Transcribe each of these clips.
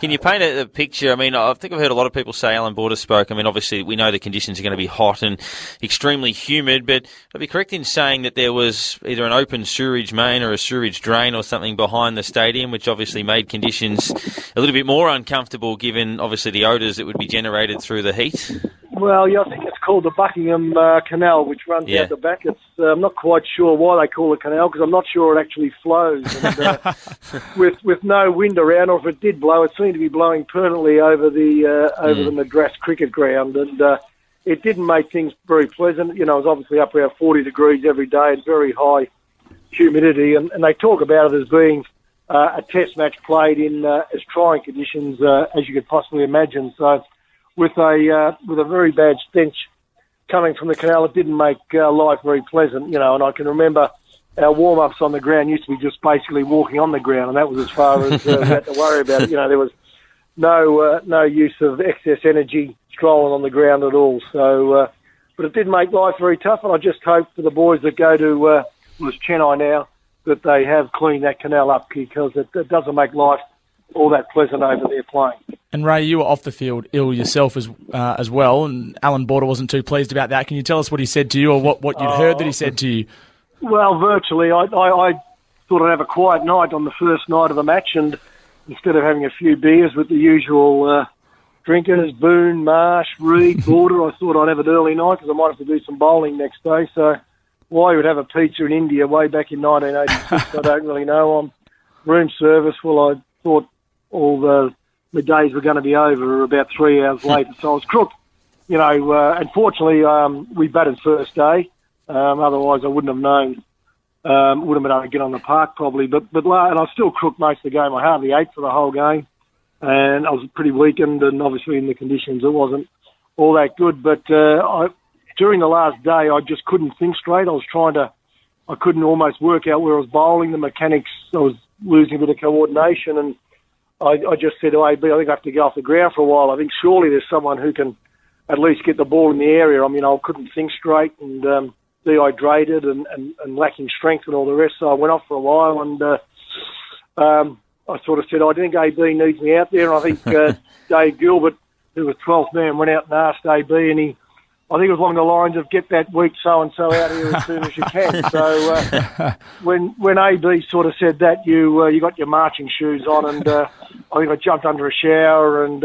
Can you paint a picture? I mean, I think I've heard a lot of people say Alan Border spoke. I mean, obviously, we know the conditions are going to be hot and extremely humid, but I'd be correct in saying that there was either an open sewerage main or a sewerage drain or something behind the stadium, which obviously made conditions a little bit more uncomfortable given, obviously, the odours that would be generated through the heat. Well, yeah, I think it's called the Buckingham Canal, which runs out the back. It's, I'm not quite sure why they call it canal, because I'm not sure it actually flows. And, with no wind around, or if it did blow, it seemed to be blowing permanently over the Madras cricket ground. And it didn't make things very pleasant. You know, it was obviously up around 40 degrees every day and very high humidity. And they talk about it as being a test match played in as trying conditions as you could possibly imagine. So with a very bad stench coming from the canal, it didn't make life very pleasant, you know. And I can remember our warm-ups on the ground used to be just basically walking on the ground, and that was as far as we had to worry about it. You know, there was no use of excess energy strolling on the ground at all. So, but it did make life very tough, and I just hope for the boys that go to Chennai now that they have cleaned that canal up, because it doesn't make life all that pleasant over there playing. And Ray, you were off the field ill yourself as well, and Alan Border wasn't too pleased about that. Can you tell us what he said to you, or what you'd heard that he said to you? Well, virtually, I thought I'd have a quiet night on the first night of the match, and instead of having a few beers with the usual drinkers, Boone, Marsh, Reed, Border, I thought I'd have an early night because I might have to do some bowling next day. So why you would have a pizza in India way back in 1986, I don't really know. On room service, well, I thought all the middays were going to be over about 3 hours later, so I was crook. You know, unfortunately, we batted first day. Otherwise, I wouldn't have known. Wouldn't have been able to get on the park probably. And I was still crook most of the game. I hardly ate for the whole game, and I was pretty weakened. And obviously, in the conditions, it wasn't all that good. But during the last day, I just couldn't think straight. I couldn't almost work out where I was bowling. The mechanics, I was losing a bit of coordination, and I just said to AB, I think I have to go off the ground for a while. I think surely there's someone who can at least get the ball in the area. I mean, I couldn't think straight and dehydrated and lacking strength and all the rest. So I went off for a while and I sort of said, I think AB needs me out there. And I think Dave Gilbert, who was 12th man, went out and asked AB, and I think it was along the lines of get that weak so-and-so out here as soon as you can. So when AB sort of said that, you got your marching shoes on, and I think I jumped under a shower and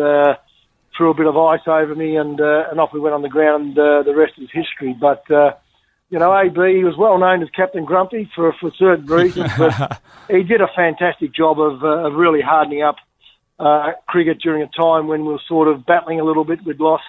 threw a bit of ice over me, and off we went on the ground. The rest is history. But, you know, AB, he was well known as Captain Grumpy for certain reasons, but he did a fantastic job of really hardening up cricket during a time when we were sort of battling a little bit. We'd lost